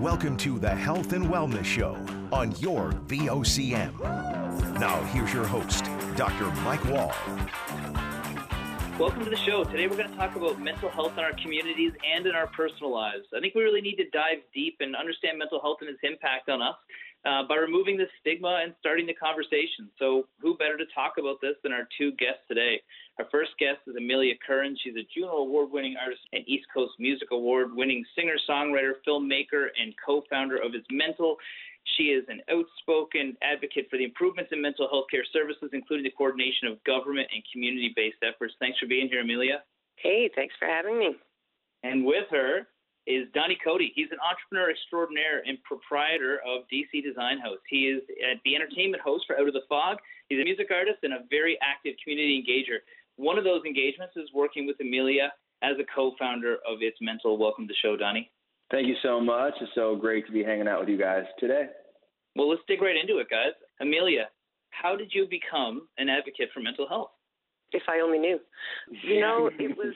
Welcome to the Health and Wellness Show on your VOCM. Now here's your host, Dr. Mike Wall. Welcome to the show. Today we're going to talk about mental health in our communities and in our personal lives. I think we really need to dive deep and understand mental health and its impact on us by removing the stigma and starting the conversation. So who better to talk about this than our two guests today? Our first guest is Amelia Curran. She's a Juno Award-winning artist and East Coast Music Award-winning singer-songwriter, filmmaker, and co-founder of It's Mental. She is an outspoken advocate for the improvements in mental health care services, including the coordination of government and community-based efforts. Thanks for being here, Amelia. Hey, thanks for having me. And with her is Don-E Coady. He's an entrepreneur extraordinaire and proprietor of DC Design House. He is the entertainment host for Out of the Fog. He's a music artist and a very active community engager. One of those engagements is working with Amelia as a co-founder of It's Mental. Welcome to the show, Don-E. Thank you so much. It's so great to be hanging out with you guys today. Well, let's dig right into it, guys. Amelia, how did you become an advocate for mental health? If I only knew. You know, it was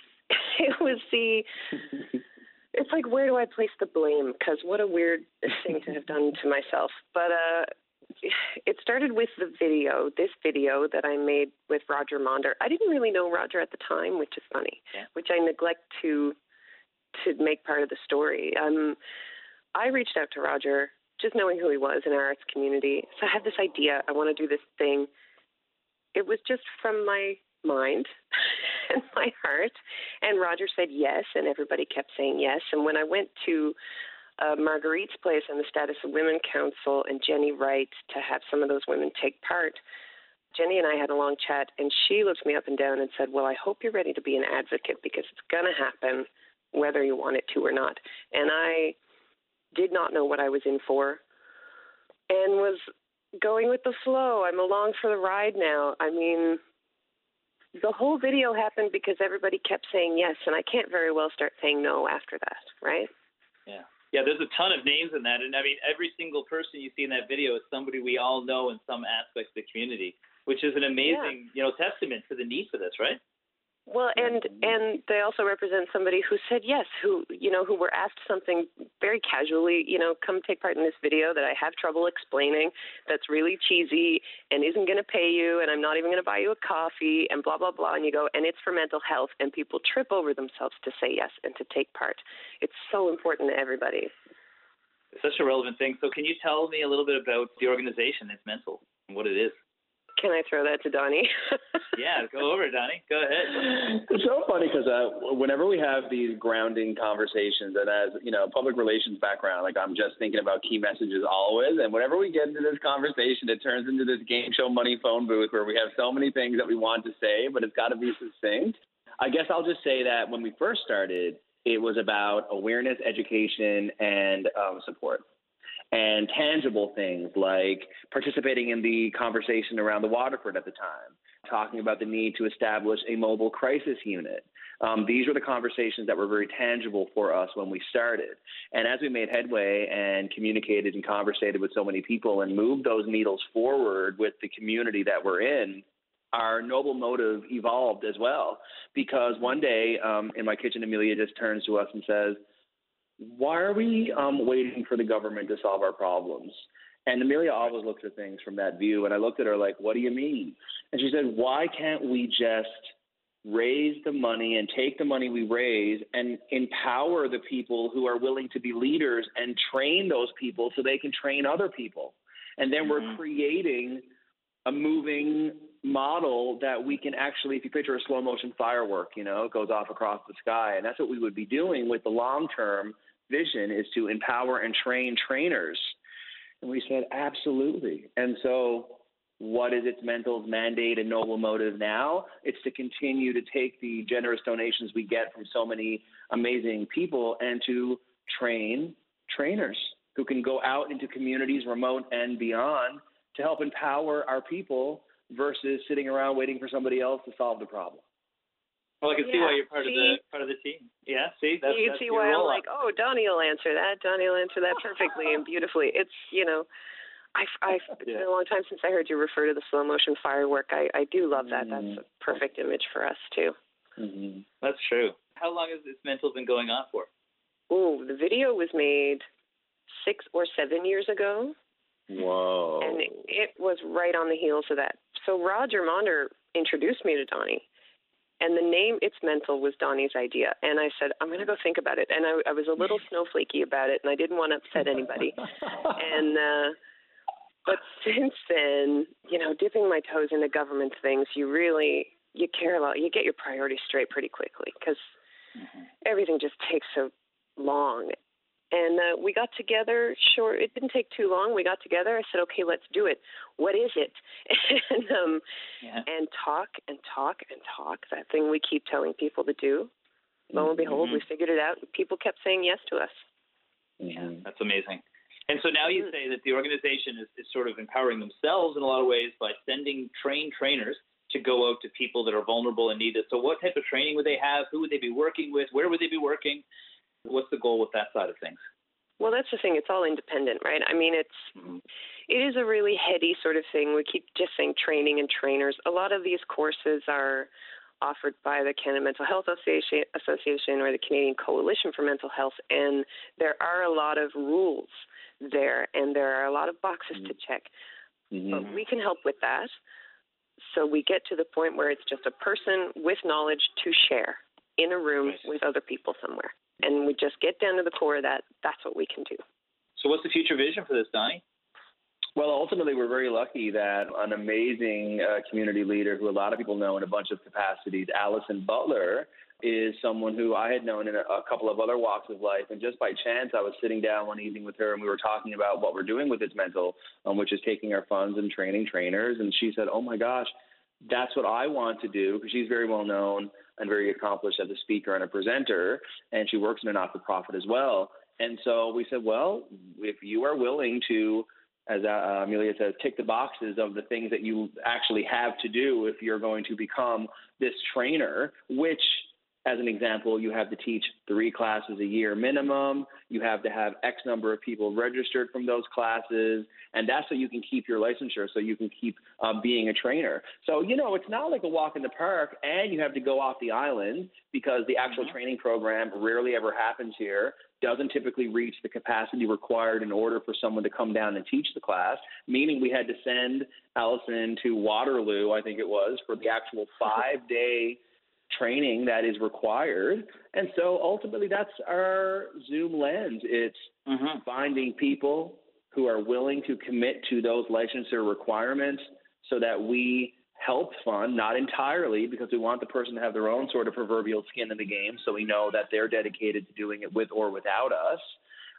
the, it's like, where do I place the blame? Because what a weird thing to have done to myself. But it started with this video that I made with Roger Maunder. I didn't really know Roger at the time, which is funny, yeah, which I neglect to make part of the story. I reached out to Roger just knowing who he was in our arts community. So I had this idea, I want to do this thing. It was just from my mind and my heart. And Roger said yes, and everybody kept saying yes. And when I went to Marguerite's Place and the Status of Women Council and Jenny Wright to have some of those women take part, Jenny and I had a long chat, and she looked me up and down and said, well, I hope you're ready to be an advocate because it's going to happen whether you want it to or not. And I did not know what I was in for and was going with the flow. I'm along for the ride now. I mean, the whole video happened because everybody kept saying yes, and I can't very well start saying no after that, right? Yeah. Yeah, there's a ton of names in that. And, I mean, every single person you see in that video is somebody we all know in some aspects of the community, which is an amazing, yeah, you know, testament to the need for this, right? Well, and they also represent somebody who said yes, who, you know, who were asked something very casually, you know, come take part in this video that I have trouble explaining, that's really cheesy and isn't going to pay you, and I'm not even going to buy you a coffee, and blah, blah, blah, and you go, and it's for mental health, and people trip over themselves to say yes and to take part. It's so important to everybody. It's such a relevant thing. So can you tell me a little bit about the organization It's Mental and what it is? Can I throw that to Don-E? Yeah, go over, Don-E. Go ahead. It's so funny because whenever we have these grounding conversations, and as, you know, public relations background, like I'm just thinking about key messages always. And whenever we get into this conversation, it turns into this game show money phone booth where we have so many things that we want to say, but it's got to be succinct. I guess I'll just say that when we first started, it was about awareness, education, and support. And tangible things like participating in the conversation around the Waterford at the time, talking about the need to establish a mobile crisis unit. These were the conversations that were very tangible for us when we started. And as we made headway and communicated and conversated with so many people and moved those needles forward with the community that we're in, our noble motive evolved as well. Because one day in my kitchen, Amelia just turns to us and says, why are we waiting for the government to solve our problems? And Amelia always looks at things from that view. And I looked at her like, what do you mean? And she said, why can't we just raise the money and take the money we raise and empower the people who are willing to be leaders and train those people so they can train other people? And then we're creating a moving model that we can actually, if you picture a slow motion firework, you know, it goes off across the sky. And that's what we would be doing with the long-term vision is to empower and train trainers. And we said, absolutely. And so what is It's Mental's mandate and noble motive now? It's to continue to take the generous donations we get from so many amazing people and to train trainers who can go out into communities remote and beyond to help empower our people versus sitting around waiting for somebody else to solve the problem. Well, I can see why you're part of the team. Yeah, see? You can see why I'm like, oh, Don-E will answer that. Don-E will answer that perfectly and beautifully. It's, you know, it's been a long time since I heard you refer to the slow motion firework. I do love that. Mm-hmm. That's a perfect image for us, too. Mm-hmm. That's true. How long has this mental been going on for? Oh, the video was made 6 or 7 years ago. Whoa. And it was right on the heels of that. So Roger Maunder introduced me to Don-E. And the name It's Mental was Don-E's idea. And I said, I'm going to go think about it. And I was a little snowflakey about it, and I didn't want to upset anybody. And but since then, you know, dipping my toes into government things, you care a lot. You get your priorities straight pretty quickly because everything just takes so long. And we got together. Sure, it didn't take too long. We got together. I said, okay, let's do it. What is it? And talk. That thing we keep telling people to do. Lo and behold, we figured it out. And people kept saying yes to us. Yeah, that's amazing. And so now you say that the organization is sort of empowering themselves in a lot of ways by sending trainers to go out to people that are vulnerable and need it. So what type of training would they have? Who would they be working with? Where would they be working? What's the goal with that side of things? Well, that's the thing. It's all independent, right? I mean, it is a really heady sort of thing. We keep just saying training and trainers. A lot of these courses are offered by the Canada Mental Health Association or the Canadian Coalition for Mental Health, and there are a lot of rules there, and there are a lot of boxes to check. But we can help with that. So we get to the point where it's just a person with knowledge to share in a room with other people somewhere. And we just get down to the core of that. That's what we can do. So what's the future vision for this, Don-E? Well, ultimately, we're very lucky that an amazing community leader who a lot of people know in a bunch of capacities, Alison Butler, is someone who I had known in a couple of other walks of life. And just by chance, I was sitting down one evening with her, and we were talking about what we're doing with It's Mental, which is taking our funds and training trainers. And she said, oh, my gosh, that's what I want to do, because she's very well known and very accomplished as a speaker and a presenter, and she works in a not-for-profit as well. And so we said, well, if you are willing to, as Amelia says, tick the boxes of the things that you actually have to do if you're going to become this trainer, which, as an example, you have to teach 3 classes a year minimum, you have to have X number of people registered from those classes, and that's so you can keep your licensure, so you can keep being a trainer. So, you know, it's not like a walk in the park, and you have to go off the island because the actual training program rarely ever happens here, doesn't typically reach the capacity required in order for someone to come down and teach the class, meaning we had to send Allison to Waterloo, I think it was, for the actual 5-day training that is required. And so ultimately that's our Zoom lens. It's finding people who are willing to commit to those licensure requirements so that we help fund, not entirely, because we want the person to have their own sort of proverbial skin in the game, so we know that they're dedicated to doing it with or without us.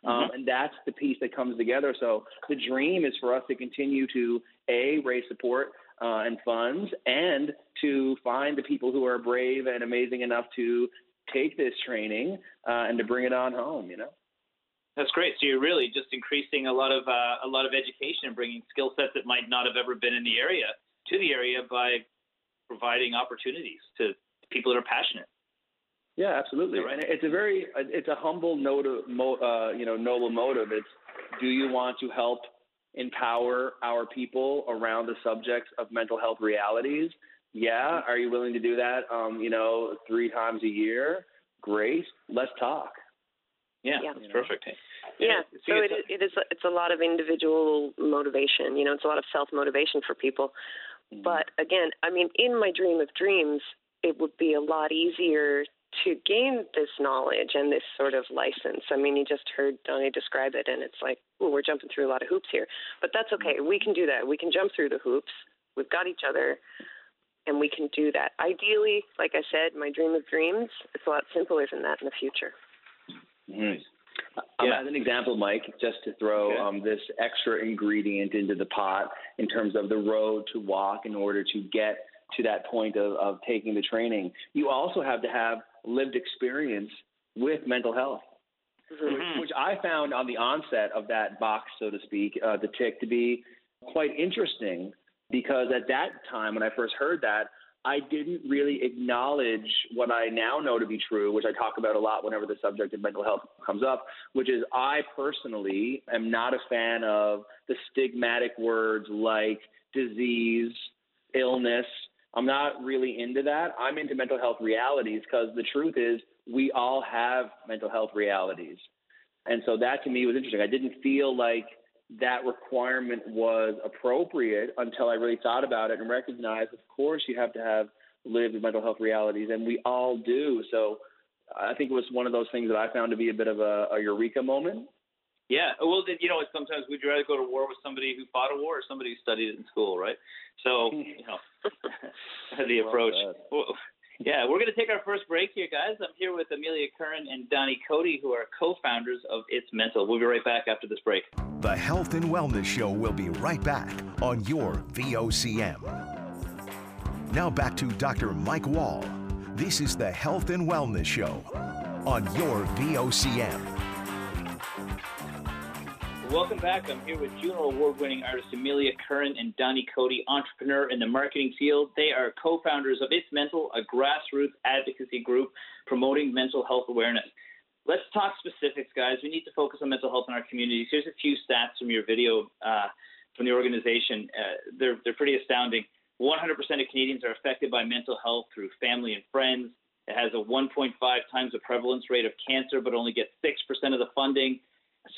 And that's the piece that comes together. So the dream is for us to continue to, A, raise support and funds, and to find the people who are brave and amazing enough to take this training and to bring it on home, you know? That's great. So you're really just increasing a lot of education and bringing skill sets that might not have ever been in the area to the area by providing opportunities to people that are passionate. Yeah, absolutely. Right. And it's a humble noble motive. It's, do you want to help empower our people around the subjects of mental health realities? Yeah. Are you willing to do that, 3 times a year? Great. Let's talk. Yeah. That's perfect. Yeah. So it's a lot of individual motivation. You know, it's a lot of self-motivation for people. But again, I mean, in my dream of dreams, it would be a lot easier to gain this knowledge and this sort of license. I mean, you just heard Don-E describe it, and it's like, oh, we're jumping through a lot of hoops here. But that's okay. We can do that. We can jump through the hoops. We've got each other, and we can do that. Ideally, like I said, my dream of dreams, it's a lot simpler than that in the future. As an example, Mike, just to throw this extra ingredient into the pot in terms of the road to walk in order to get to that point of taking the training, you also have to have lived experience with mental health, which I found on the onset of that box, so to speak, the tick, to be quite interesting, because at that time when I first heard that, I didn't really acknowledge what I now know to be true, which I talk about a lot whenever the subject of mental health comes up, which is I personally am not a fan of the stigmatic words like disease, illness. I'm not really into that. I'm into mental health realities, because the truth is we all have mental health realities. And so that to me was interesting. I didn't feel like that requirement was appropriate until I really thought about it and recognized, of course, you have to have lived mental health realities, and we all do. So I think it was one of those things that I found to be a bit of a eureka moment. Yeah. Well, you know, sometimes would you rather go to war with somebody who fought a war or somebody who studied it in school, right? So, you know, the approach. Yeah, we're going to take our first break here, guys. I'm here with Amelia Curran and Don-E Coady, who are co-founders of It's Mental. We'll be right back after this break. The Health and Wellness Show will be right back on your VOCM. Now back to Dr. Mike Wall. This is the Health and Wellness Show on your VOCM. Welcome back. I'm here with Juno Award-winning artist Amelia Curran and Don-E Coady, entrepreneur in the marketing field. They are co-founders of It's Mental, a grassroots advocacy group promoting mental health awareness. Let's talk specifics, guys. We need to focus on mental health in our communities. Here's a few stats from your video from the organization. They're pretty astounding. 100% of Canadians are affected by mental health through family and friends. It has a 1.5 times the prevalence rate of cancer, but only gets 6% of the funding.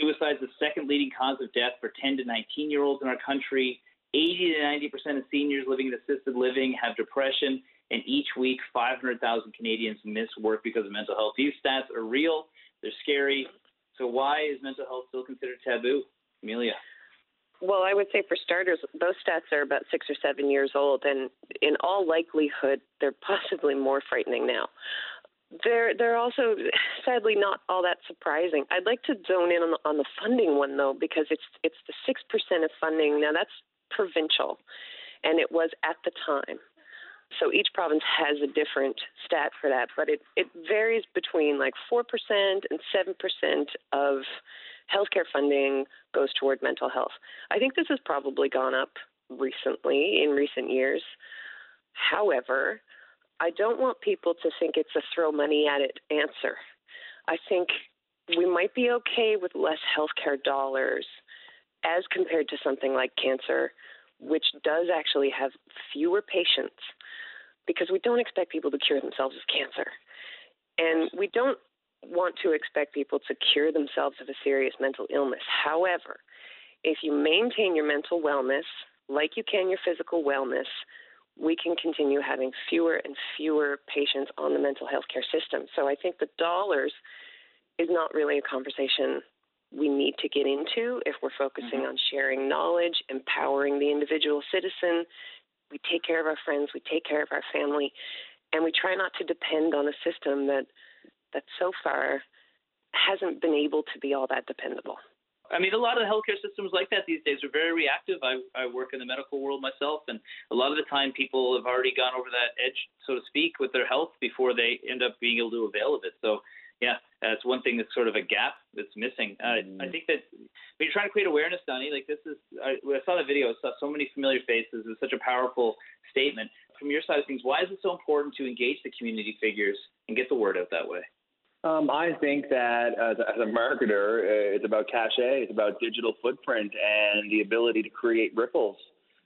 Suicide is the second leading cause of death for 10 to 19-year-olds in our country. 80 to 90% of seniors living in assisted living have depression, and each week 500,000 Canadians miss work because of mental health. These stats are real. They're scary. So why is mental health still considered taboo? Amelia. Well, I would say for starters, those stats are about 6 or 7 years old, and in all likelihood, they're possibly more frightening now. They're also, sadly, not all that surprising. I'd like to zone in on the funding one, though, because it's the 6% of funding. Now, that's provincial, and it was at the time. So each province has a different stat for that, but it varies between like 4% and 7% of healthcare funding goes toward mental health. I think this has probably gone up recently, in recent years. However, I don't want people to think it's a throw money at it answer. I think we might be okay with less healthcare dollars as compared to something like cancer, which does actually have fewer patients, because we don't expect people to cure themselves of cancer. And we don't want to expect people to cure themselves of a serious mental illness. However, if you maintain your mental wellness like you can your physical wellness, we can continue having fewer and fewer patients on the mental health care system. So I think the dollars is not really a conversation we need to get into if we're focusing on sharing knowledge, empowering the individual citizen. We take care of our friends, we take care of our family, and we try not to depend on a system that so far hasn't been able to be all that dependable. I mean, a lot of the healthcare systems like that these days are very reactive. I work in the medical world myself, and a lot of the time people have already gone over that edge, so to speak, with their health before they end up being able to avail of it. So, yeah, that's one thing that's sort of a gap that's missing. I think that when you're trying to create awareness, Donnie, like this is – when I saw the video, I saw so many familiar faces. It was such a powerful statement. From your side of things, why is it so important to engage the community figures and get the word out that way? I think that as a marketer, it's about cachet, it's about digital footprint and the ability to create ripples.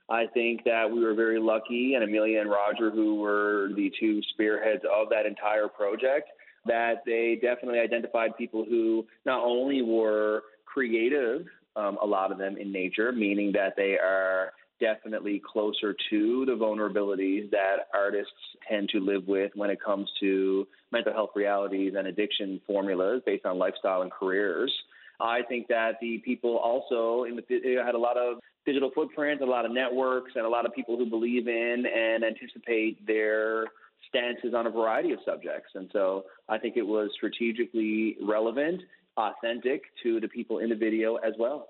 I think that we were very lucky, and Amelia and Roger, who were the two spearheads of that entire project, that they definitely identified people who not only were creative, a lot of them in nature, meaning that they are definitely closer to the vulnerabilities that artists tend to live with when it comes to mental health realities and addiction formulas based on lifestyle and careers. I think that the people also had a lot of digital footprints, a lot of networks, and a lot of people who believe in and anticipate their stances on a variety of subjects. And so I think it was strategically relevant, authentic to the people in the video as well.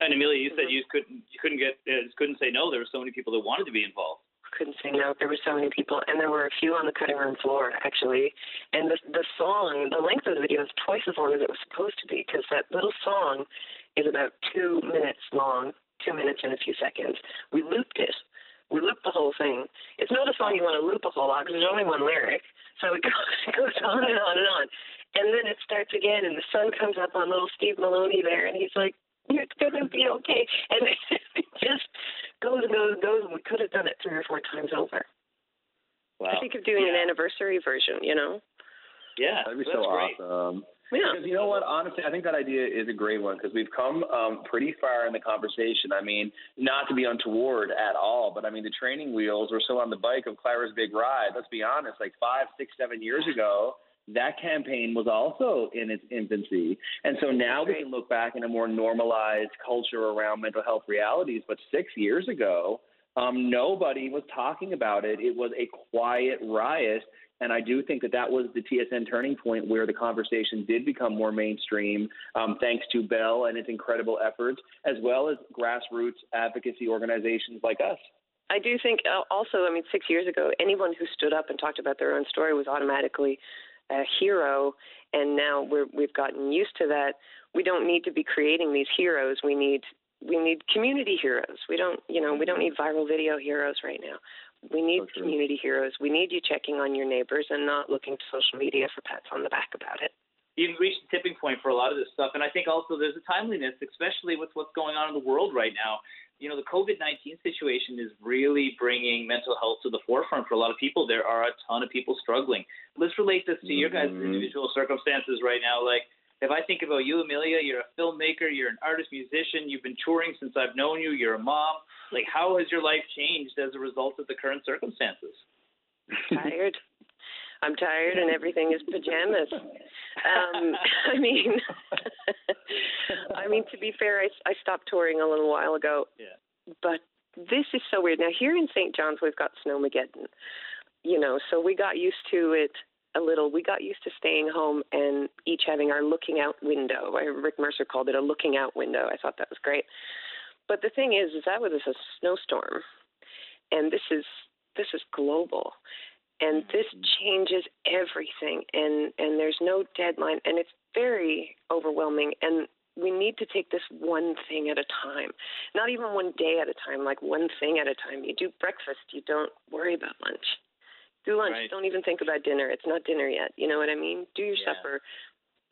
And Amelia, you said you couldn't say no. There were so many people that wanted to be involved. Couldn't say no. There were so many people, and there were a few on the cutting room floor actually. And the song, the length of the video is twice as long as it was supposed to be, because that little song is about 2 minutes long, 2 minutes and a few seconds. We looped it. We looped the whole thing. It's not a song you want to loop a whole lot because there's only one lyric, so it goes on and on and on. And then it starts again, and the sun comes up on little Steve Maloney there, and he's like, "You're going to be okay." And it just goes and goes and goes. We could have done it 3 or 4 times over. Wow. I think of doing an anniversary version, you know? Yeah, that'd be so awesome. Yeah. Because you know what, honestly, I think that idea is a great one because we've come pretty far in the conversation. I mean, not to be untoward at all, but I mean, the training wheels were still on the bike of Clara's Big Ride. Let's be honest, like 5, 6, 7 years ago, that campaign was also in its infancy. And so now we can look back in a more normalized culture around mental health realities. But 6 years ago, nobody was talking about it. It was a quiet riot. And I do think that that was the TSN turning point where the conversation did become more mainstream, thanks to Bell and its incredible efforts, as well as grassroots advocacy organizations like us. I do think also, I mean, 6 years ago, anyone who stood up and talked about their own story was automatically a hero, and now we've gotten used to that. We don't need to be creating these heroes. We need community heroes. We don't need viral video heroes right now. We need community heroes. We need you checking on your neighbors and not looking to social media for pats on the back about it. You've reached a tipping point for a lot of this stuff, and I think also there's a timeliness, especially with what's going on in the world right now. You know, the COVID-19 situation is really bringing mental health to the forefront for a lot of people. There are a ton of people struggling. Let's relate this to your guys' individual circumstances right now. Like, if I think about you, Amelia, you're a filmmaker, you're an artist, musician, you've been touring since I've known you, you're a mom. Like, how has your life changed as a result of the current circumstances? Tired. I'm tired and everything is pajamas. I mean, to be fair, I stopped touring a little while ago. Yeah. But this is so weird. Now, here in St. John's, we've got Snowmageddon, you know, so we got used to it a little. We got used to staying home and each having our looking out window. Rick Mercer called it a looking out window. I thought that was great. But the thing is that was a snowstorm, and this is global. And this changes everything, and there's no deadline, and it's very overwhelming, and we need to take this one thing at a time, not even one day at a time, like one thing at a time. You do breakfast, you don't worry about lunch. Do lunch, right. Don't even think about dinner. It's not dinner yet, you know what I mean? Do your supper.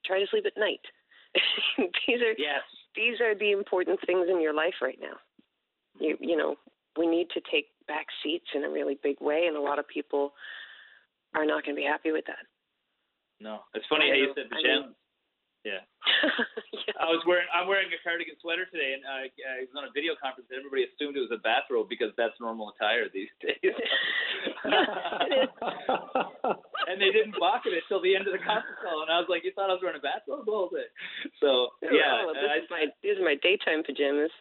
Try to sleep at night. These are the important things in your life right now. You know, we need to take back seats in a really big way, and a lot of people are not going to be happy with that. No, it's funny how you said pajamas. I'm wearing a cardigan sweater today, and I was on a video conference, and everybody assumed it was a bathrobe because that's normal attire these days. And they didn't mock it until the end of the conference call, and I was like, "You thought I was wearing a bathrobe all day?" So these are my daytime pajamas.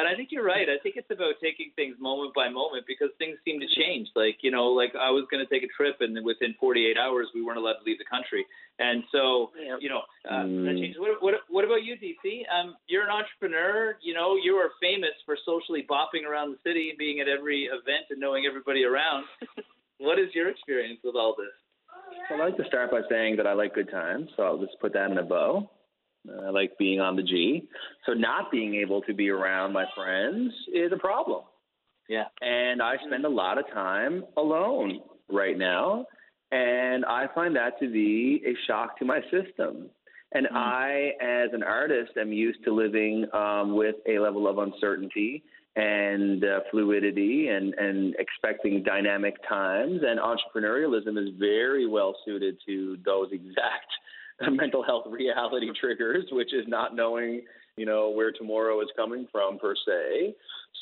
And I think you're right. I think it's about taking things moment by moment because things seem to change. Like, you know, like I was going to take a trip and within 48 hours, we weren't allowed to leave the country. And so, you know, that changed. What about you, DC? You're an entrepreneur. You know, you are famous for socially bopping around the city, being at every event and knowing everybody around. What is your experience with all this? Well, I like to start by saying that I like good times. So I'll just put that in a bow. I like being on the G. So not being able to be around my friends is a problem. Yeah. And I spend a lot of time alone right now, and I find that to be a shock to my system. And I, as an artist, am used to living with a level of uncertainty and fluidity and expecting dynamic times, and entrepreneurialism is very well suited to those exact mental health reality triggers, which is not knowing, you know, where tomorrow is coming from per se.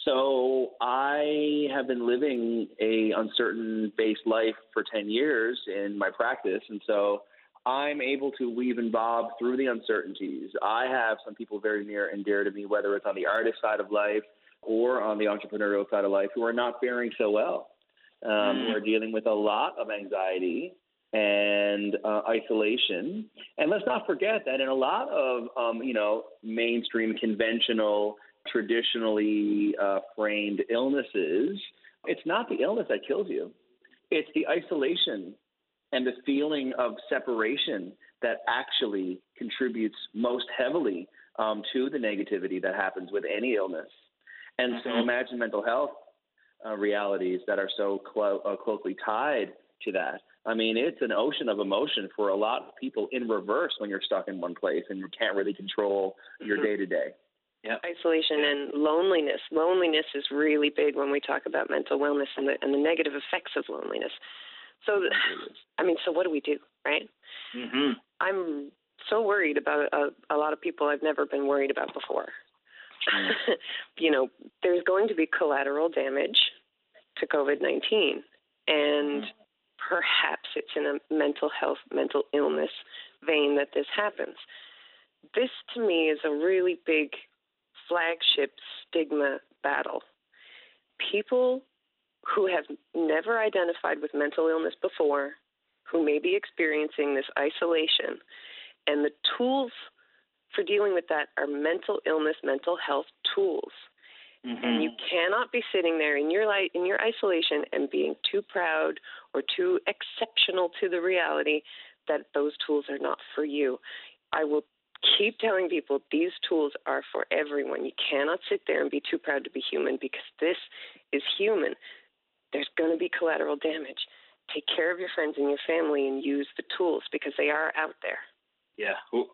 So I have been living a uncertain based life for 10 years in my practice. And so I'm able to weave and bob through the uncertainties. I have some people very near and dear to me, whether it's on the artist side of life or on the entrepreneurial side of life, who are not faring so well, who are dealing with a lot of anxiety and isolation. And let's not forget that in a lot of, you know, mainstream, conventional, traditionally framed illnesses, it's not the illness that kills you. It's the isolation and the feeling of separation that actually contributes most heavily to the negativity that happens with any illness. And so imagine mental health realities that are so closely tied to that. I mean, it's an ocean of emotion for a lot of people in reverse when you're stuck in one place and you can't really control your day-to-day. Yeah. Isolation and loneliness. Loneliness is really big when we talk about mental wellness and the negative effects of loneliness. So, I mean, so what do we do, right? Mm-hmm. I'm so worried about a lot of people I've never been worried about before. You know, there's going to be collateral damage to COVID-19, and perhaps it's in a mental health, mental illness vein that this happens. This, to me, is a really big flagship stigma battle. People who have never identified with mental illness before, who may be experiencing this isolation, and the tools for dealing with that are mental illness, mental health tools. Mm-hmm. And you cannot be sitting there in your isolation and being too proud or too exceptional to the reality that those tools are not for you. I will keep telling people these tools are for everyone. You cannot sit there and be too proud to be human, because this is human. There's going to be collateral damage. Take care of your friends and your family and use the tools, because they are out there. Yeah. Well,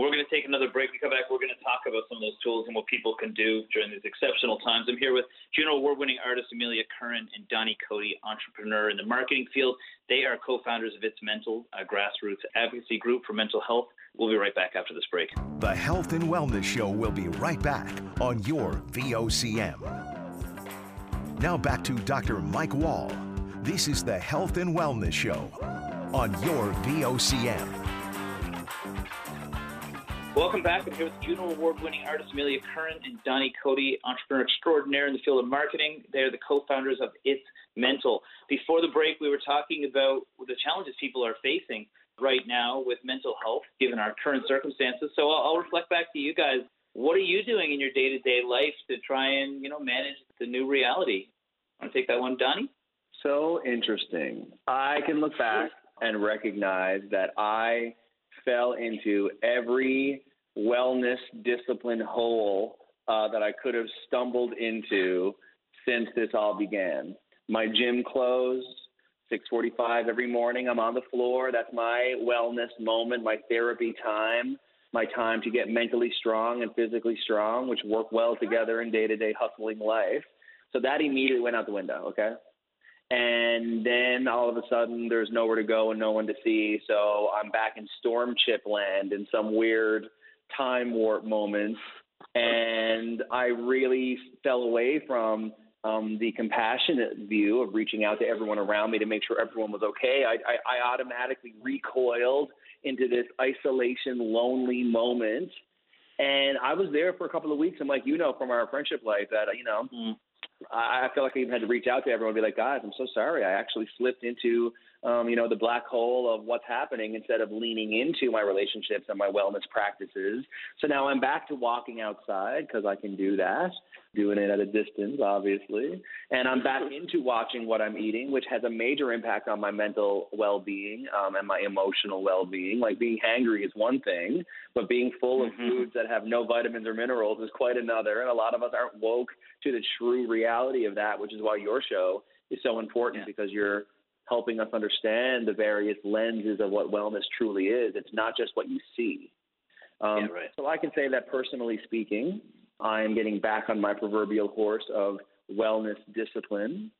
we're going to take another break. We come back, we're going to talk about some of those tools and what people can do during these exceptional times. I'm here with Juno Award-winning artist Amelia Curran and Don-E Coady, entrepreneur in the marketing field. They are co-founders of It's Mental, a grassroots advocacy group for mental health. We'll be right back after this break. The Health and Wellness Show will be right back on your VOCM. Now back to Dr. Mike Wall. This is the Health and Wellness Show on your VOCM. Welcome back. I'm here with Juno Award-winning artist Amelia Curran and Don-E Coady, entrepreneur extraordinaire in the field of marketing. They are the co-founders of It's Mental. Before the break, we were talking about the challenges people are facing right now with mental health, given our current circumstances. So I'll reflect back to you guys. What are you doing in your day-to-day life to try and, you know, manage the new reality? Want to take that one, Donnie? So interesting. I can look back and recognize that I fell into every wellness discipline hole that I could have stumbled into since this all began. My gym closed, 6:45 every morning. I'm on the floor. That's my wellness moment, my therapy time, my time to get mentally strong and physically strong, which work well together in day-to-day hustling life. So that immediately went out the window, okay? And then all of a sudden there's nowhere to go and no one to see. So I'm back in storm chip land in some weird time warp moment. And I really fell away from the compassionate view of reaching out to everyone around me to make sure everyone was okay. I automatically recoiled into this isolation, lonely moment. And I was there for a couple of weeks. I'm like, you know, from our friendship life that, you know, I feel like I even had to reach out to everyone and be like, guys, I'm so sorry. I actually slipped into, you know, the black hole of what's happening instead of leaning into my relationships and my wellness practices. So now I'm back to walking outside because I can do that, doing it at a distance, obviously. And I'm back into watching what I'm eating, which has a major impact on my mental well-being and my emotional well-being. Like being hangry is one thing, but being full of foods that have no vitamins or minerals is quite another. And a lot of us aren't woke to the true reality of that, which is why your show is so important because you're helping us understand the various lenses of what wellness truly is. It's not just what you see. So I can say that personally speaking, I am getting back on my proverbial horse of wellness discipline,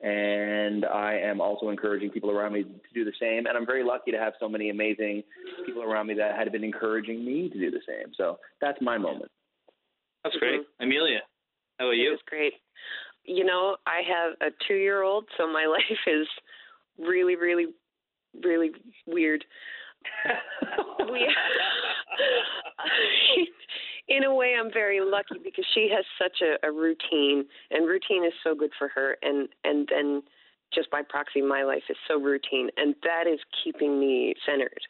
and I am also encouraging people around me to do the same. And I'm very lucky to have so many amazing people around me that had been encouraging me to do the same. So that's my moment. That's great. Amelia, how are you? That's great. You know, I have a 2-year-old, so my life is really, really, really weird. In a way, I'm very lucky because she has such a routine, and routine is so good for her. And then just by proxy, my life is so routine, and that is keeping me centered.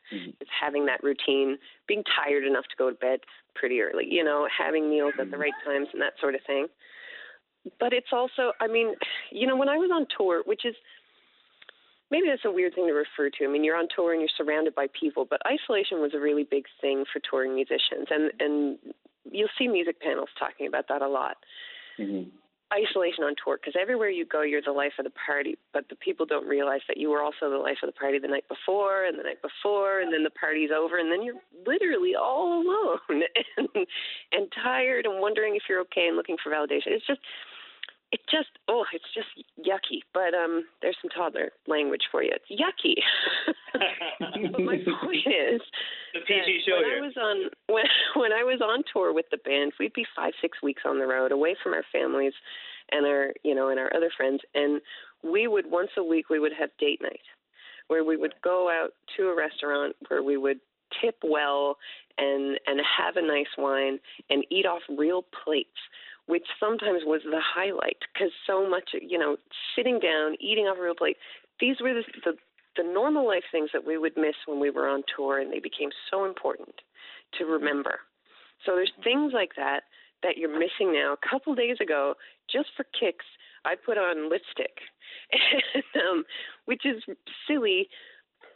It's having that routine, being tired enough to go to bed pretty early, you know, having meals at the right times and that sort of thing. But it's also, I mean, you know, when I was on tour, which is, maybe that's a weird thing to refer to. I mean, you're on tour and you're surrounded by people, but isolation was a really big thing for touring musicians, and you'll see music panels talking about that a lot. Isolation on tour, because everywhere you go, you're the life of the party, but the people don't realize that you were also the life of the party the night before and the night before, and then the party's over, and then you're literally all alone and tired and wondering if you're okay and looking for validation. It's just It just, oh, it's just yucky. But there's some toddler language for you. It's yucky. But my point is, the PG show when here. When I was on tour with the band, we'd be 5-6 weeks on the road, away from our families and our, you know, and our other friends. And we would once a week we would have date night, where we would go out to a restaurant where we would tip well and have a nice wine and eat off real plates, which sometimes was the highlight, because so much, you know, sitting down, eating off a real plate, these were the normal life things that we would miss when we were on tour, and they became so important to remember. So there's things like that that you're missing now. A couple days ago, just for kicks, I put on lipstick, and, which is silly.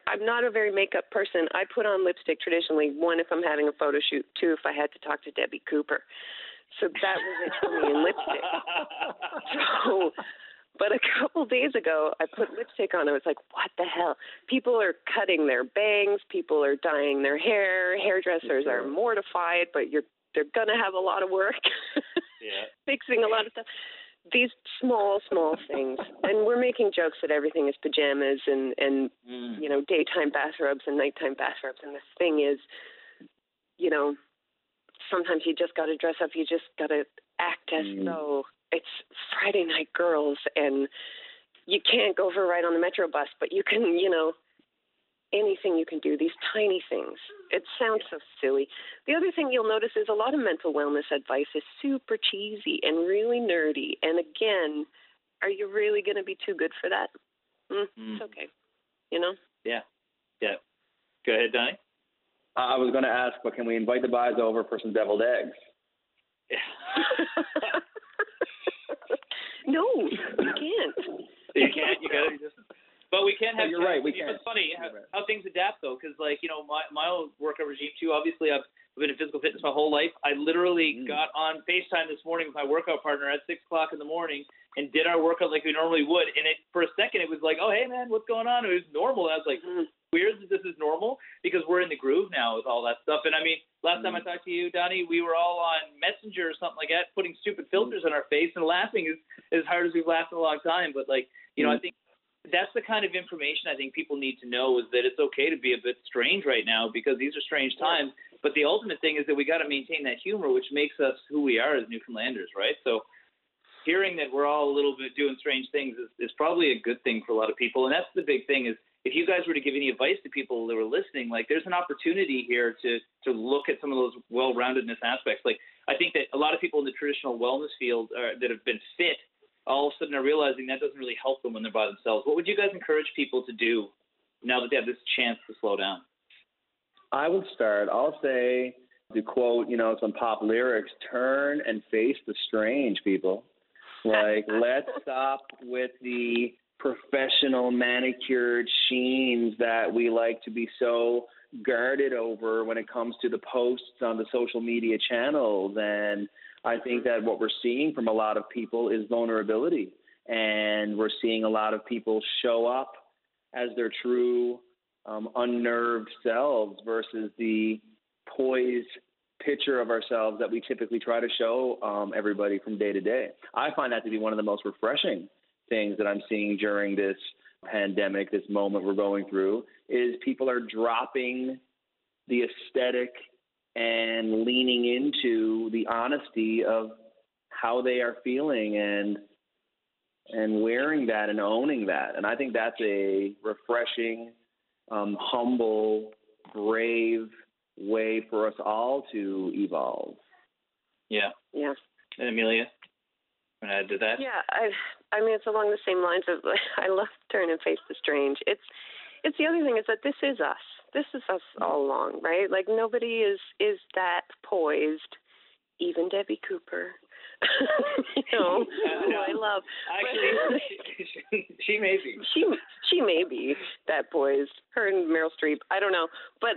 I'm not a very makeup person. I put on lipstick traditionally, one, if I'm having a photo shoot, two, if I had to talk to D.B. Cooper. So that was it for me in lipstick. So, but a couple days ago, I put lipstick on. I was like, what the hell? People are cutting their bangs. People are dyeing their hair. Hairdressers are mortified, but they're going to have a lot of work. Yeah. Fixing a lot of stuff. These small things. And we're making jokes that everything is pajamas and you know, daytime bathrobes and nighttime bathrobes. And the thing is, you know, sometimes you just got to dress up. You just got to act as though it's Friday Night Girls, and you can't go for a ride on the Metro bus, but you can, you know, anything you can do, these tiny things. It sounds so silly. The other thing you'll notice is a lot of mental wellness advice is super cheesy and really nerdy. And again, are you really going to be too good for that? It's okay. You know? Yeah. Yeah. Go ahead, Donnie. I was going to ask, but can we invite the guys over for some deviled eggs? No, you can't. You can't. You gotta just. But we can have. You're right. We can. It's funny how things adapt, though, because like, you know, my own workout regime too. Obviously, I've been in physical fitness my whole life. I literally got on FaceTime this morning with my workout partner at 6:00 in the morning and did our workout like we normally would. And it, for a second, it was like, oh, hey man, what's going on? It was normal. And I was like, weird that this is normal, because we're in the groove now with all that stuff. And I mean, last time I talked to you, Donnie, we were all on Messenger or something like that, putting stupid filters on our face and laughing as hard as we've laughed in a long time. But like, you know, I think that's the kind of information I think people need to know, is that it's okay to be a bit strange right now, because these are strange times. But the ultimate thing is that we got to maintain that humor, which makes us who we are as Newfoundlanders, right? So hearing that we're all a little bit doing strange things is probably a good thing for a lot of people. And that's the big thing, is if you guys were to give any advice to people that were listening, like, there's an opportunity here to look at some of those well-roundedness aspects. Like, I think that a lot of people in the traditional wellness field that have been fit all of a sudden are realizing that doesn't really help them when they're by themselves. What would you guys encourage people to do now that they have this chance to slow down? I would start. I'll say, to quote, you know, some pop lyrics, turn and face the strange, people. Like, let's stop with the professional manicured sheens that we like to be so guarded over when it comes to the posts on the social media channels. And I think that what we're seeing from a lot of people is vulnerability. And we're seeing a lot of people show up as their true unnerved selves versus the poised picture of ourselves that we typically try to show everybody from day to day. I find that to be one of the most refreshing things that I'm seeing during this pandemic, this moment we're going through, is people are dropping the aesthetic and leaning into the honesty of how they are feeling and wearing that and owning that. And I think that's a refreshing, humble, brave way for us all to evolve. Yeah. Yeah. And Amelia, want to add to that? Yeah, I mean, it's along the same lines of, I love turn and face the strange. It's the other thing is that this is us. This is us all along, right? Like, nobody is that poised, even D.B. Cooper. You know, who I love. Actually, she may be. She may be that poised. Her and Meryl Streep, I don't know. But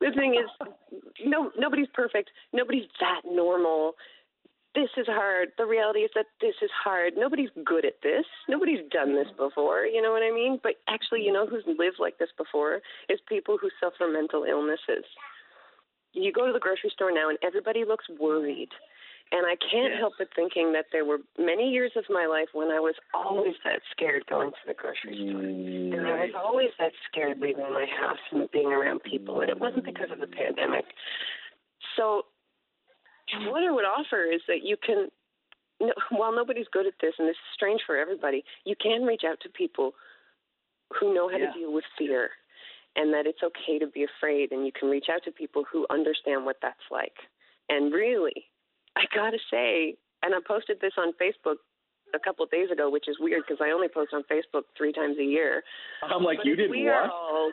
the thing is, nobody's perfect. Nobody's that normal. This is hard. The reality is that this is hard. Nobody's good at this. Nobody's done this before. You know what I mean? But actually, you know who's lived like this before is people who suffer mental illnesses. You go to the grocery store now and everybody looks worried. And I can't help but thinking that there were many years of my life when I was always that scared going to the grocery store. And I was always that scared leaving my house and being around people. And it wasn't because of the pandemic. So what I would offer is that you can, while nobody's good at this, and this is strange for everybody, you can reach out to people who know how to deal with fear, and that it's okay to be afraid. And you can reach out to people who understand what that's like. And really, I got to say, and I posted this on Facebook a couple of days ago, which is weird because I only post on Facebook 3 times a year. I'm like, but you didn't we are all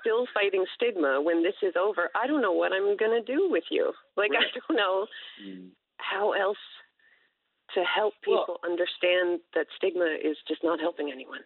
still fighting stigma when this is over. I don't know what I'm going to do with you. Like, right. I don't know how else to help people understand that stigma is just not helping anyone.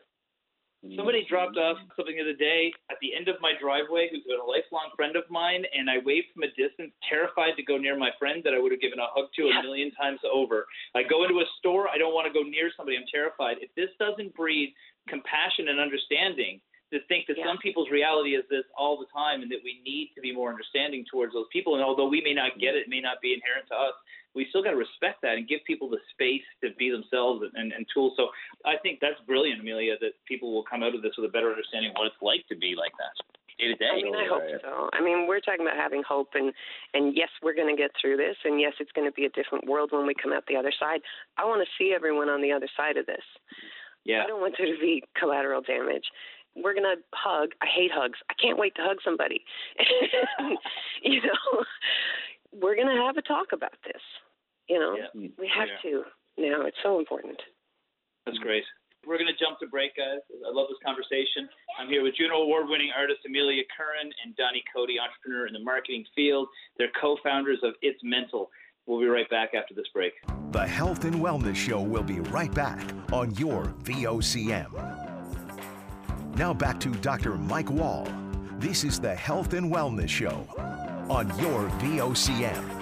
Somebody dropped off something the other day at the end of my driveway who's been a lifelong friend of mine, and I waved from a distance, terrified to go near my friend that I would have given a hug to a million times over. I go into a store. I don't want to go near somebody. I'm terrified. If this doesn't breed compassion and understanding, to think that some people's reality is this all the time and that we need to be more understanding towards those people. And although we may not get it, it may not be inherent to us, we still got to respect that and give people the space to be themselves and tools. So I think that's brilliant, Amelia, that people will come out of this with a better understanding of what it's like to be like that day to day. I mean, I hope so. I mean, we're talking about having hope, and yes, we're going to get through this, and yes, it's going to be a different world when we come out the other side. I want to see everyone on the other side of this. Yeah. I don't want there to be collateral damage. We're going to hug. I hate hugs. I can't wait to hug somebody. You know, we're going to have a talk about this. You know, we have to now. It's so important. That's great. We're going to jump to break, guys. I love this conversation. I'm here with Juno Award-winning artist Amelia Curran and Don-E Coady, entrepreneur in the marketing field. They're co-founders of It's Mental. We'll be right back after this break. The Health and Wellness Show will be right back on your VOCM. Now back to Dr. Mike Wall. This is the Health and Wellness Show on your VOCM.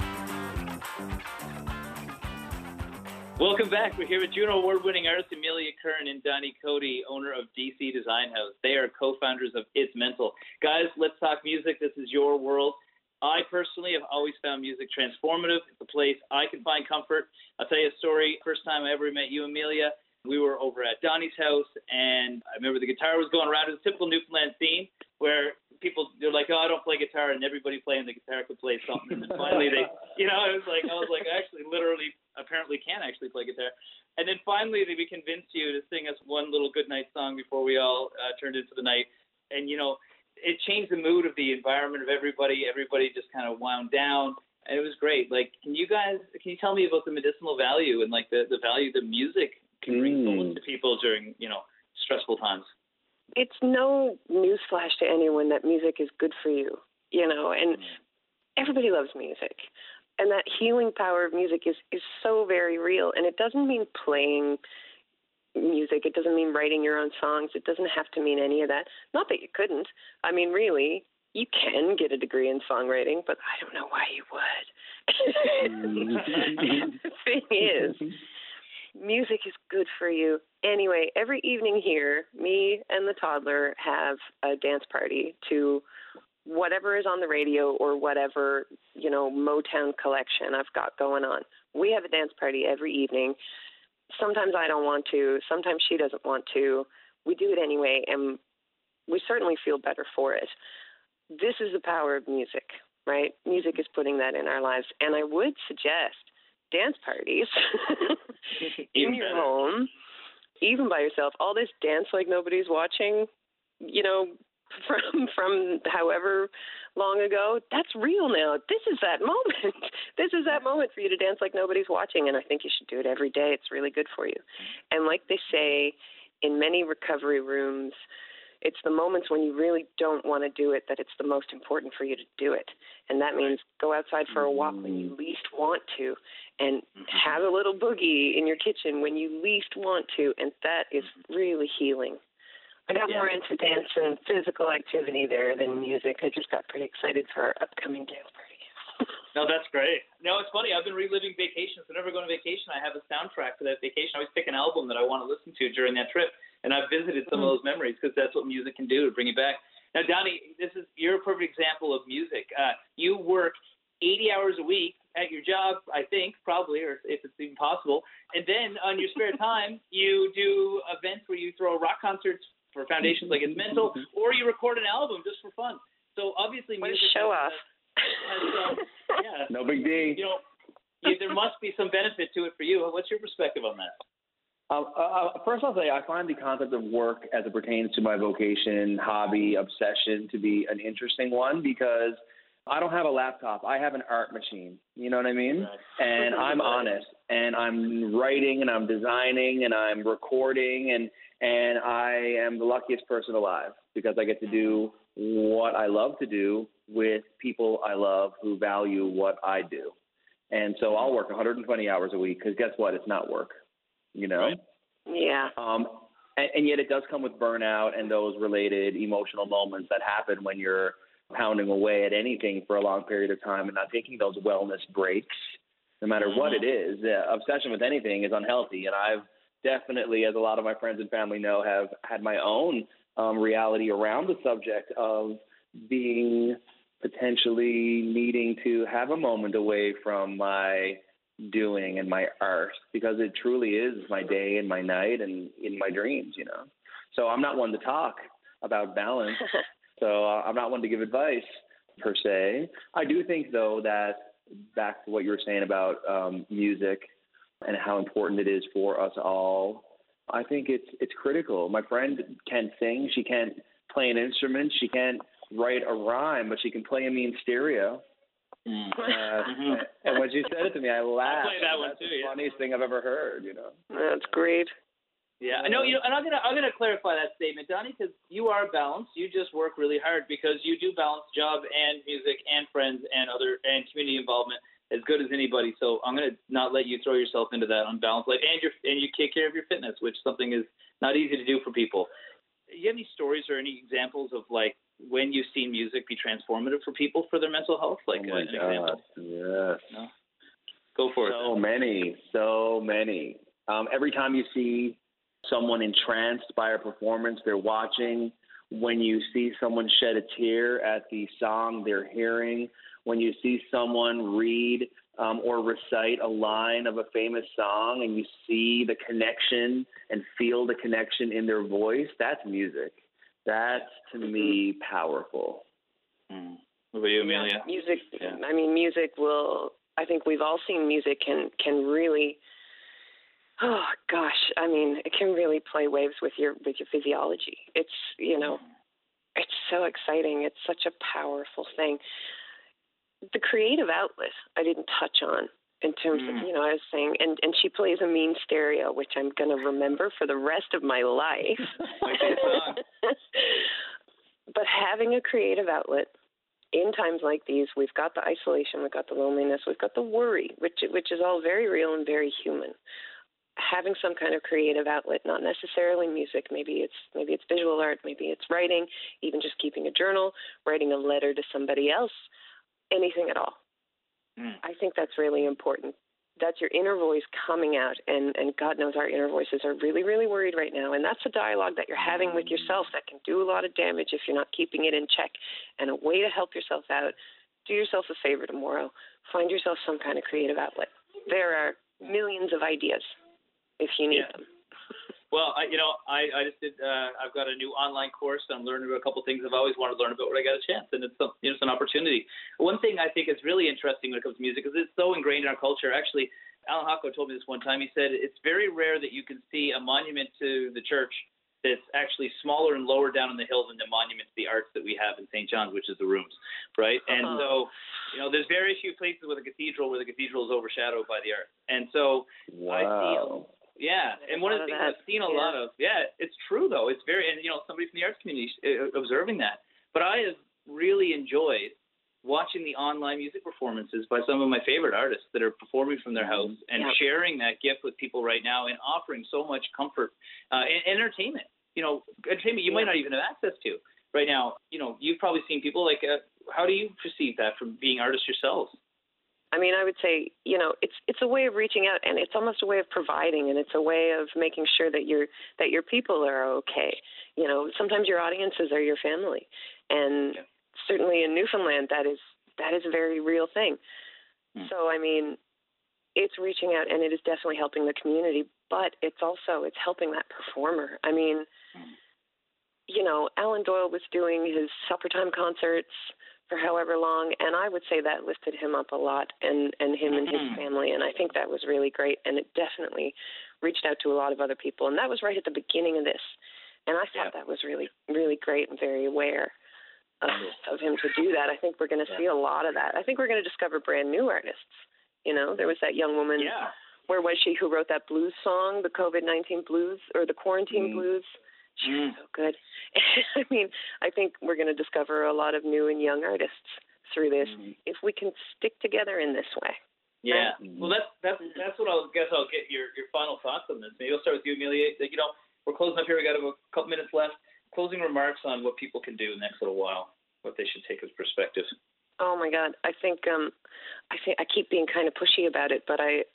Welcome back. We're here with Juno Award-winning artist Amelia Curran and Don-E Coady, owner of DC Design House. They are co-founders of It's Mental. Guys, let's talk music. This is your world. I personally have always found music transformative. It's a place I can find comfort. I'll tell you a story. First time I ever met you, Amelia, we were over at Don-E's house, and I remember the guitar was going around. It was a typical Newfoundland theme where people, they're like, oh, I don't play guitar, and everybody playing the guitar could play something. And then finally they, you know, I was like, I actually literally apparently can actually play guitar. And then finally we convinced you to sing us one little goodnight song before we all turned into the night. And, you know, it changed the mood of the environment of everybody. Everybody just kind of wound down. And it was great. Like, can you tell me about the medicinal value and, like, the value of the music can bring solace to people during, you know, stressful times? It's no newsflash to anyone that music is good for you, you know, and everybody loves music. And that healing power of music is so very real. And it doesn't mean playing music. It doesn't mean writing your own songs. It doesn't have to mean any of that. Not that you couldn't. I mean, really, you can get a degree in songwriting, but I don't know why you would. The thing is, music is good for you. Anyway, every evening here, me and the toddler have a dance party to whatever is on the radio or whatever, you know, Motown collection I've got going on. We have a dance party every evening. Sometimes I don't want to. Sometimes she doesn't want to. We do it anyway, and we certainly feel better for it. This is the power of music, right? Music is putting that in our lives. And I would suggest dance parties in your home, even by yourself. All this dance like nobody's watching, you know, from however long ago, that's real now. This is that moment. This is that moment for you to dance like nobody's watching, and I think you should do it every day. It's really good for you. And like they say in many recovery rooms, it's the moments when you really don't want to do it that it's the most important for you to do it. And that means go outside for a walk when you least want to, and have a little boogie in your kitchen when you least want to, and that is really healing. I got more into dance and physical activity there than music. I just got pretty excited for our upcoming dance party. No, that's great. No, it's funny. I've been reliving vacations. Whenever I go on vacation, I have a soundtrack for that vacation. I always pick an album that I want to listen to during that trip, and I've visited some of those memories because that's what music can do to bring you back. Now, Don-E, you're a perfect example of music. You work 80 hours a week at your job, I think, probably, or if it's even possible. And then on your spare time, you do events where you throw rock concerts for foundations like It's Mental, or you record an album just for fun. So obviously music has no big deal. You know, there must be some benefit to it for you. What's your perspective on that? First, I'll say I find the concept of work as it pertains to my vocation, hobby, obsession to be an interesting one because I don't have a laptop. I have an art machine. You know what I mean? Nice. And I'm honest. And I'm writing and I'm designing and I'm recording and I am the luckiest person alive because I get to do what I love to do with people I love who value what I do. And so I'll work 120 hours a week because guess what? It's not work. You know? Yeah. And yet it does come with burnout and those related emotional moments that happen when you're pounding away at anything for a long period of time and not taking those wellness breaks, no matter what it is. The obsession with anything is unhealthy. And I've definitely, as a lot of my friends and family know, have had my own reality around the subject of being potentially needing to have a moment away from my doing and my art because it truly is my day and my night and in my dreams, you know. So I'm not one to talk about balance. So I'm not one to give advice per se. I do think though that back to what you were saying about music and how important it is for us all. I think it's critical. My friend can't sing. She can't play an instrument. She can't write a rhyme, but she can play me in stereo. And when she said it to me, I laughed. I play that one too. That's the funniest thing I've ever heard. You know. That's great. Yeah, I know. You know, and I'm gonna clarify that statement, Don-E, because you are balanced. You just work really hard because you do balance job and music and friends and other and community involvement as good as anybody. So I'm gonna not let you throw yourself into that unbalanced life. And you take care of your fitness, which something is not easy to do for people. You have any stories or any examples of like when you've seen music be transformative for people for their mental health? Like an example. Yes. No? Go for it. So many. Every time you see someone entranced by a performance they're watching, when you see someone shed a tear at the song they're hearing, when you see someone read or recite a line of a famous song and you see the connection and feel the connection in their voice, that's music. That's, to me, powerful. What about you, Amelia? Music, yeah. I mean, music will, I think we've all seen music can really, oh, gosh, I mean, it can really play waves with your physiology. It's, you know, it's so exciting. It's such a powerful thing. The creative outlet I didn't touch on in terms of, you know, I was saying, and she plays a mean stereo, which I'm going to remember for the rest of my life. But having a creative outlet in times like these, we've got the isolation, we've got the loneliness, we've got the worry, which is all very real and very human. Having some kind of creative outlet, not necessarily music, maybe it's visual art, maybe it's writing, even just keeping a journal, writing a letter to somebody else, anything at all. I think that's really important. That's your inner voice coming out, and God knows our inner voices are really, really worried right now, and that's a dialogue that you're having with yourself that can do a lot of damage if you're not keeping it in check, and a way to help yourself out, do yourself a favor tomorrow, find yourself some kind of creative outlet. There are millions of ideas if you need them. Well, I've got a new online course. I'm learning about a couple things I've always wanted to learn about when I got a chance, and it's an opportunity. One thing I think is really interesting when it comes to music is it's so ingrained in our culture. Actually, Alan Hocko told me this one time. He said, it's very rare that you can see a monument to the church that's actually smaller and lower down in the hill than the monument to the arts that we have in St. John's, which is the Rooms, right? And so, you know, there's very few places with a cathedral where the cathedral is overshadowed by the arts. And so I feel... Yeah, and one of the things I've seen a lot of, it's true, though. It's very, and, you know, somebody from the arts community observing that. But I have really enjoyed watching the online music performances by some of my favorite artists that are performing from their house and sharing that gift with people right now and offering so much comfort and entertainment. You know, entertainment you might not even have access to right now. You know, you've probably seen people like, how do you perceive that from being artists yourselves? I mean, I would say, you know, it's a way of reaching out, and it's almost a way of providing, and it's a way of making sure that your people are okay. You know, sometimes your audiences are your family, and certainly in Newfoundland, that is that is a very real thing. So, I mean, it's reaching out and it is definitely helping the community, but it's helping that performer. I mean, you know, Alan Doyle was doing his supper time concerts for however long, and I would say that lifted him up a lot, and him and his family, and I think that was really great, and it definitely reached out to a lot of other people, and that was right at the beginning of this, and I thought that was really, really great and very aware of him to do that. I think we're going to see a lot of that. I think we're going to discover brand new artists. You know, there was that young woman, where was she, who wrote that blues song, the COVID-19 blues, or the quarantine blues. She was so good. I mean, I think we're going to discover a lot of new and young artists through this if we can stick together in this way. Yeah. Right? Well, that's what I guess I'll get your final thoughts on this. Maybe I'll start with you, Amelia. You know, we're closing up here. We got a couple minutes left. Closing remarks on what people can do in the next little while, what they should take as perspective. Oh my God, I think I keep being kind of pushy about it, but I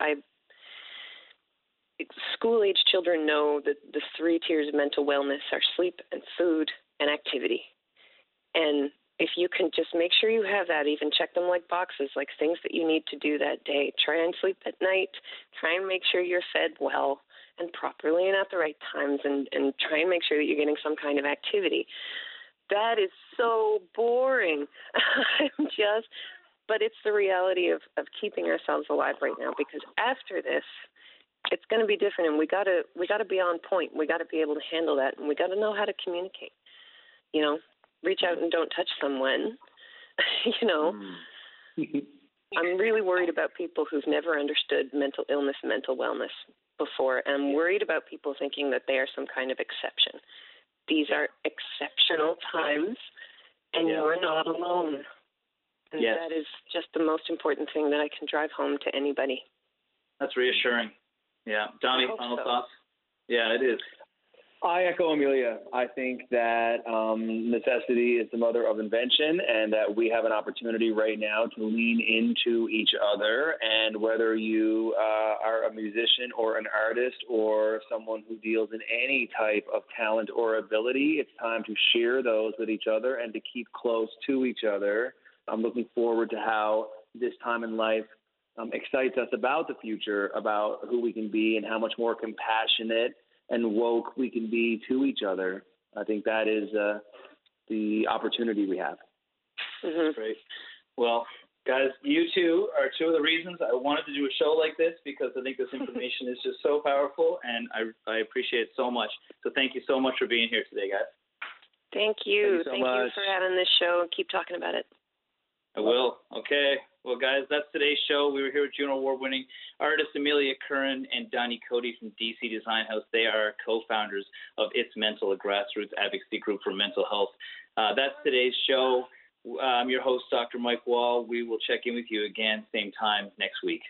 school-age children know that the three tiers of mental wellness are sleep and food and activity. And if you can just make sure you have that, even check them like boxes, like things that you need to do that day. Try and sleep at night. Try and make sure you're fed well and properly and at the right times, and try and make sure that you're getting some kind of activity. That is so boring. But it's the reality of keeping ourselves alive right now, because after this, it's going to be different, and we got to be on point. We got to be able to handle that, and we got to know how to communicate. You know, reach out and don't touch someone. You know, I'm really worried about people who've never understood mental illness, mental wellness before, and I'm worried about people thinking that they are some kind of exception. These are exceptional times, and you're not alone. And that is just the most important thing that I can drive home to anybody. That's reassuring. Yeah. Don-E, final thoughts? Yeah, it is. I echo Amelia. I think that necessity is the mother of invention, and that we have an opportunity right now to lean into each other. And whether you are a musician or an artist or someone who deals in any type of talent or ability, it's time to share those with each other and to keep close to each other. I'm looking forward to how this time in life excites us about the future, about who we can be and how much more compassionate and woke we can be to each other. I think that is the opportunity we have. Great. Well, guys, you two are two of the reasons I wanted to do a show like this, because I think this information is just so powerful, and I appreciate it so much. So thank you so much for being here today, guys. Thank you. Thank you for having this show, and keep talking about it. I will. Okay. Well, guys, that's today's show. We were here with Juno Award-winning artist Amelia Curran and Don-E Coady from DC Design House. They are co-founders of It's Mental, a grassroots advocacy group for mental health. That's today's show. I'm your host, Dr. Mike Wall. We will check in with you again, same time next week.